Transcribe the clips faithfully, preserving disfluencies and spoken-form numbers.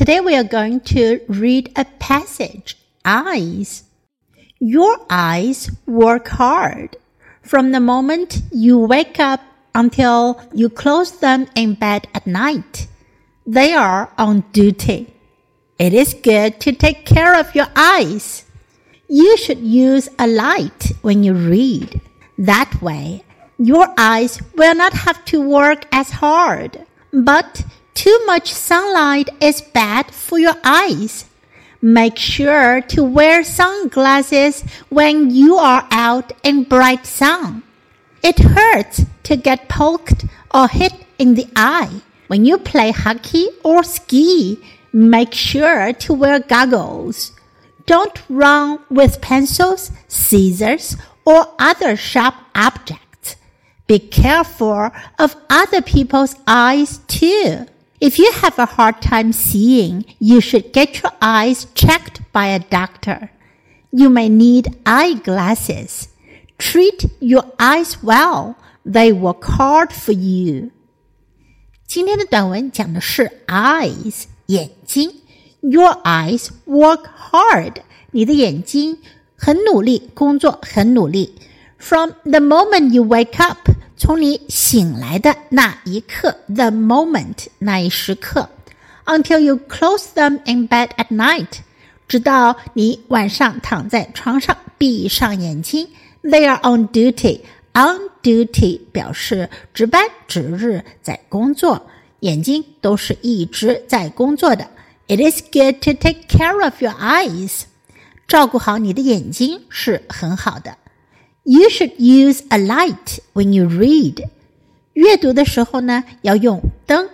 Today we are going to read a passage, Eyes. Your eyes work hard. From the moment you wake up until you close them in bed at night, they are on duty. It is good to take care of your eyes. You should use a light when you read. That way, your eyes will not have to work as hard. But too much sunlight is bad for your eyes. Make sure to wear sunglasses when you are out in bright sun. It hurts to get poked or hit in the eye. When you play hockey or ski, make sure to wear goggles. Don't run with pencils, scissors, or other sharp objects. Be careful of other people's eyes too. If you have a hard time seeing, you should get your eyes checked by a doctor. You may need eyeglasses. Treat your eyes well. They work hard for you. 今天的短文讲的是 eyes, 眼睛。Your eyes work hard. 你的眼睛很努力，工作很努力。From the moment you wake up, 从你醒来的那一刻 the moment, 那一时刻 until you close them in bed at night, 直到你晚上躺在床上闭上眼睛 they are on duty. On duty 表示值班、值日在工作，眼睛都是一直在工作的。It is good to take care of your eyes. 照顾好你的眼睛是很好的。You should use a light when you read. 阅读的时候呢，要用灯。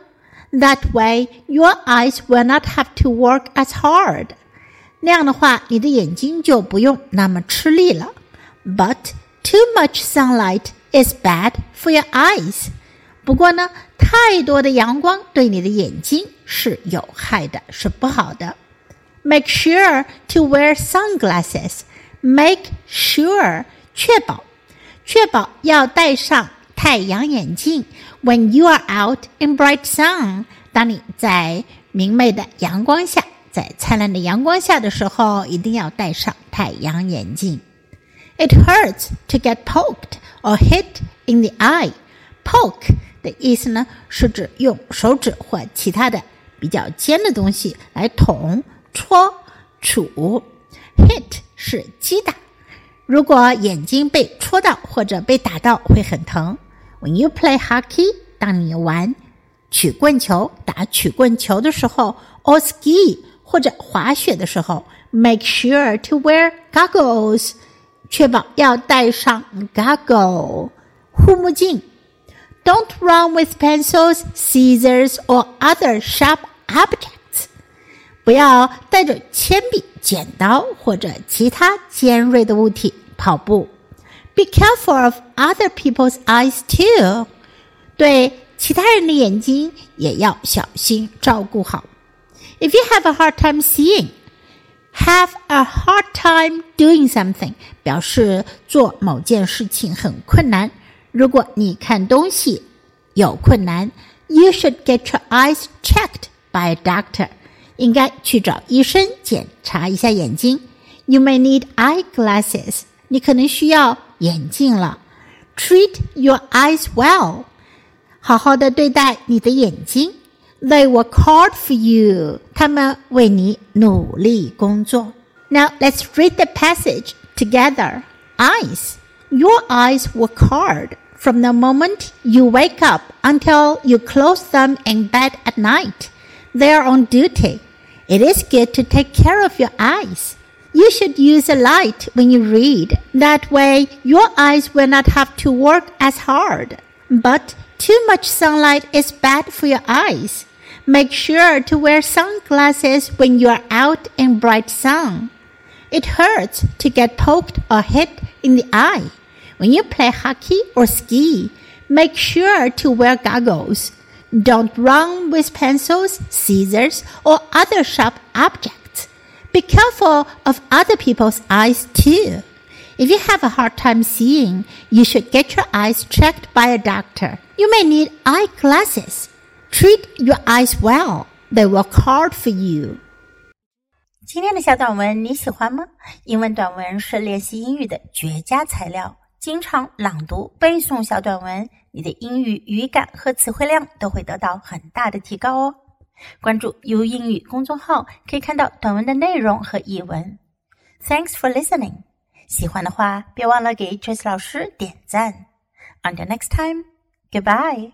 That way, your eyes will not have to work as hard. 那样的话，你的眼睛就不用那么吃力了。But too much sunlight is bad for your eyes. 不过呢，太多的阳光对你的眼睛是有害的，是不好的。Make sure to wear sunglasses. Make sure.确保，确保要戴上太阳眼镜。When you are out in bright sun, 当你在明媚的阳光下，在灿烂的阳光下的时候，一定要戴上太阳眼镜。It hurts to get poked or hit in the eye. Poke 的意思呢，是指用手指或其他的比较尖的东西来捅、戳、杵。Hit 是击打。如果眼睛被戳到或者被打到会很疼。When you play hockey, 当你玩曲棍球、打曲棍球的时候 or ski, 或者滑雪的时候 make sure to wear goggles, 确保要戴上 goggle, 护目镜。Don't run with pencils, scissors, or other sharp objects. 不要带着铅笔剪刀或者其他尖锐的物体跑步。Be careful of other people's eyes too. 对其他人的眼睛也要小心照顾好。If you have a hard time seeing, have a hard time doing something, 表示做某件事情很困难。如果你看东西有困难 you should get your eyes checked by a doctor.应该去找医生检查一下眼睛。You may need eyeglasses. 你可能需要眼镜了。Treat your eyes well. 好好的对待你的眼睛。They work hard for you. 他们为你努力工作。Now let's read the passage together. Eyes. Your eyes work hard from the moment you wake up until you close them in bed at night. They are on duty.It is good to take care of your eyes. You should use a light when you read. That way, your eyes will not have to work as hard. But too much sunlight is bad for your eyes. Make sure to wear sunglasses when you are out in bright sun. It hurts to get poked or hit in the eye. When you play hockey or ski, make sure to wear goggles.Don't run with pencils, scissors, or other sharp objects. Be careful of other people's eyes too. If you have a hard time seeing, you should get your eyes checked by a doctor. You may need eyeglasses. Treat your eyes well. They work hard for you. 今天的小短文你喜欢吗？英文短文是练习英语的绝佳材料。经常朗读背诵小短文，你的英语语感和词汇量都会得到很大的提高哦。关注 You 英语公众号，可以看到短文的内容和译文。Thanks for listening. 喜欢的话，别忘了给 Trace 老师点赞。Until next time, goodbye.